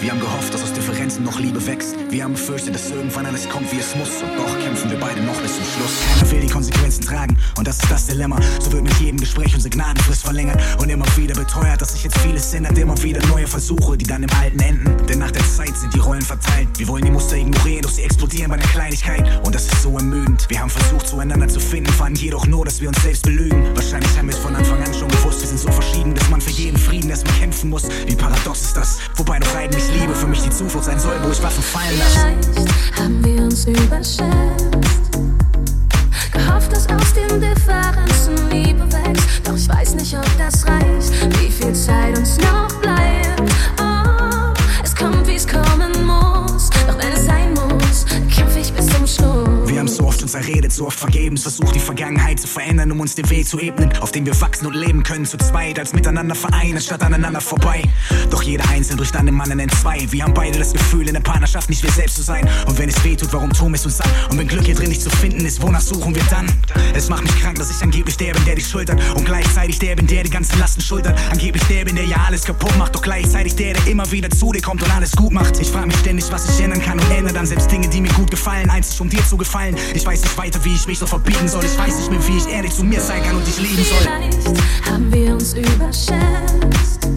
Wir haben gehofft, dass aus Differenzen noch Liebe wächst. Wir haben befürchtet, dass irgendwann alles kommt, wie es muss. Und doch kämpfen wir beide noch bis zum Schluss. Keiner will die Konsequenzen tragen, und das ist das Dilemma. So wird mit jedem Gespräch unsere Gnadenfrist verlängert und immer wieder beteuert, dass sich jetzt vieles ändert. Immer wieder neue Versuche, die dann im Alten enden. Denn nach der Zeit sind die Rollen verteilt. Wir wollen die Muster ignorieren, doch sie explodieren bei einer Kleinigkeit. Und das ist so ermüdend. Wir haben versucht, zueinander zu finden, fanden jedoch nur, dass wir uns selbst belügen. Wahrscheinlich haben wir es von Anfang an schon gewusst. Wir sind so verschieden, dass man für jeden Frieden erstmal kämpfen muss. Wie paradox ist das? Wobei doch eigentlich Liebe für mich die Zuflucht sein soll, wo ich Waffen fallen lasse. Vielleicht haben wir uns überschätzt, gehofft, dass aus den Differenzen Liebe wächst. Doch ich weiß nicht, ob das reicht, wie viel Zeit uns noch bleibt. Oh, es kommt, wie es kommen muss, doch wenn es sein muss, kämpfe ich bis zum Schluss. Wir haben so oft uns erredet, so oft vergebens versucht, die Vergangenheit zu verändern, um uns den Weg zu ebnen, auf dem wir wachsen und leben können, zu zweit, als miteinander vereint, statt aneinander vorbei. Doch jeder einzeln bricht an dem anderen entzwei. Wir haben beide das Gefühl, in der Partnerschaft nicht wir selbst zu sein. Und wenn es weh tut, warum tun wir es uns an? Und wenn Glück hier drin nicht zu finden ist, wonach suchen wir dann? Es macht mich krank, dass ich angeblich der bin, der dich schultert. Und gleichzeitig der bin, der die ganzen Lasten schultert. Angeblich der bin, der ja alles kaputt macht. Doch gleichzeitig der, der immer wieder zu dir kommt und alles gut macht. Ich frag mich ständig, was ich ändern kann, und ändere dann selbst Dinge, die mir gut gefallen, einzig um dir zu gefallen. Ich weiß nicht weiter, wie ich mich noch verbiegen soll. Ich weiß nicht mehr, wie ich ehrlich zu mir sein kann und dich lieben soll. Vielleicht haben wir uns überschätzt,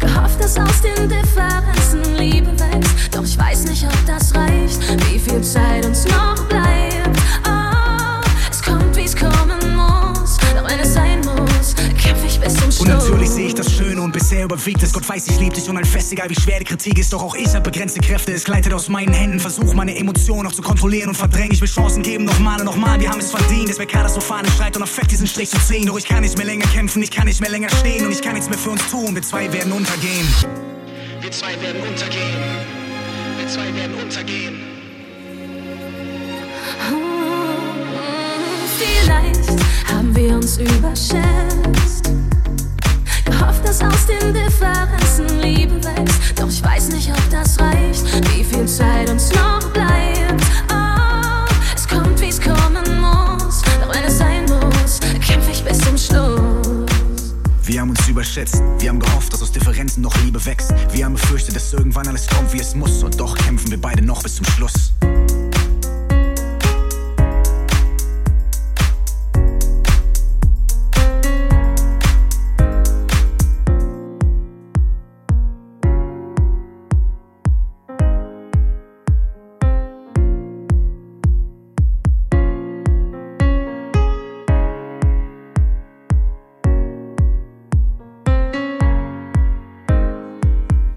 gehofft, dass aus den Differenzen Liebe wächst. Doch ich weiß nicht, ob das reicht, wie viel Zeit uns noch bleibt. Oh, es kommt, wie es kommen muss, doch wenn es sein muss, kämpfe ich bis zum Schluss. Und natürlich sehe ich das Schöne und bisher überwiegt es. Gott weiß, ich lieb dich und halt fest, egal wie schwer die Kritik ist. Doch auch ich hab begrenzte Kräfte, es gleitet aus meinen Händen. Versuch meine Emotionen noch zu kontrollieren und verdrängen. Ich will Chancen geben, nochmal und nochmal, wir haben es verdient. Es wäre katastrophal, ein Streit und Affekt diesen Strich zu ziehen. Doch ich kann nicht mehr länger kämpfen, ich kann nicht mehr länger stehen. Und ich kann nichts mehr für uns tun, wir zwei werden untergehen. Wir zwei werden untergehen. Wir zwei werden untergehen. Vielleicht haben wir uns überschätzt, gehofft, dass aus den Differenzen Liebe wächst. Doch ich weiß nicht, ob das reicht, wie viel Zeit uns noch bleibt. Oh, es kommt, wie es kommen muss, doch wenn es sein muss, kämpfe ich bis zum Schluss. Wir haben uns überschätzt, wir haben gehofft, dass aus Differenzen noch Liebe wächst. Wir haben befürchtet, dass irgendwann alles kommt, wie es muss. Und doch kämpfen wir beide noch bis zum Schluss.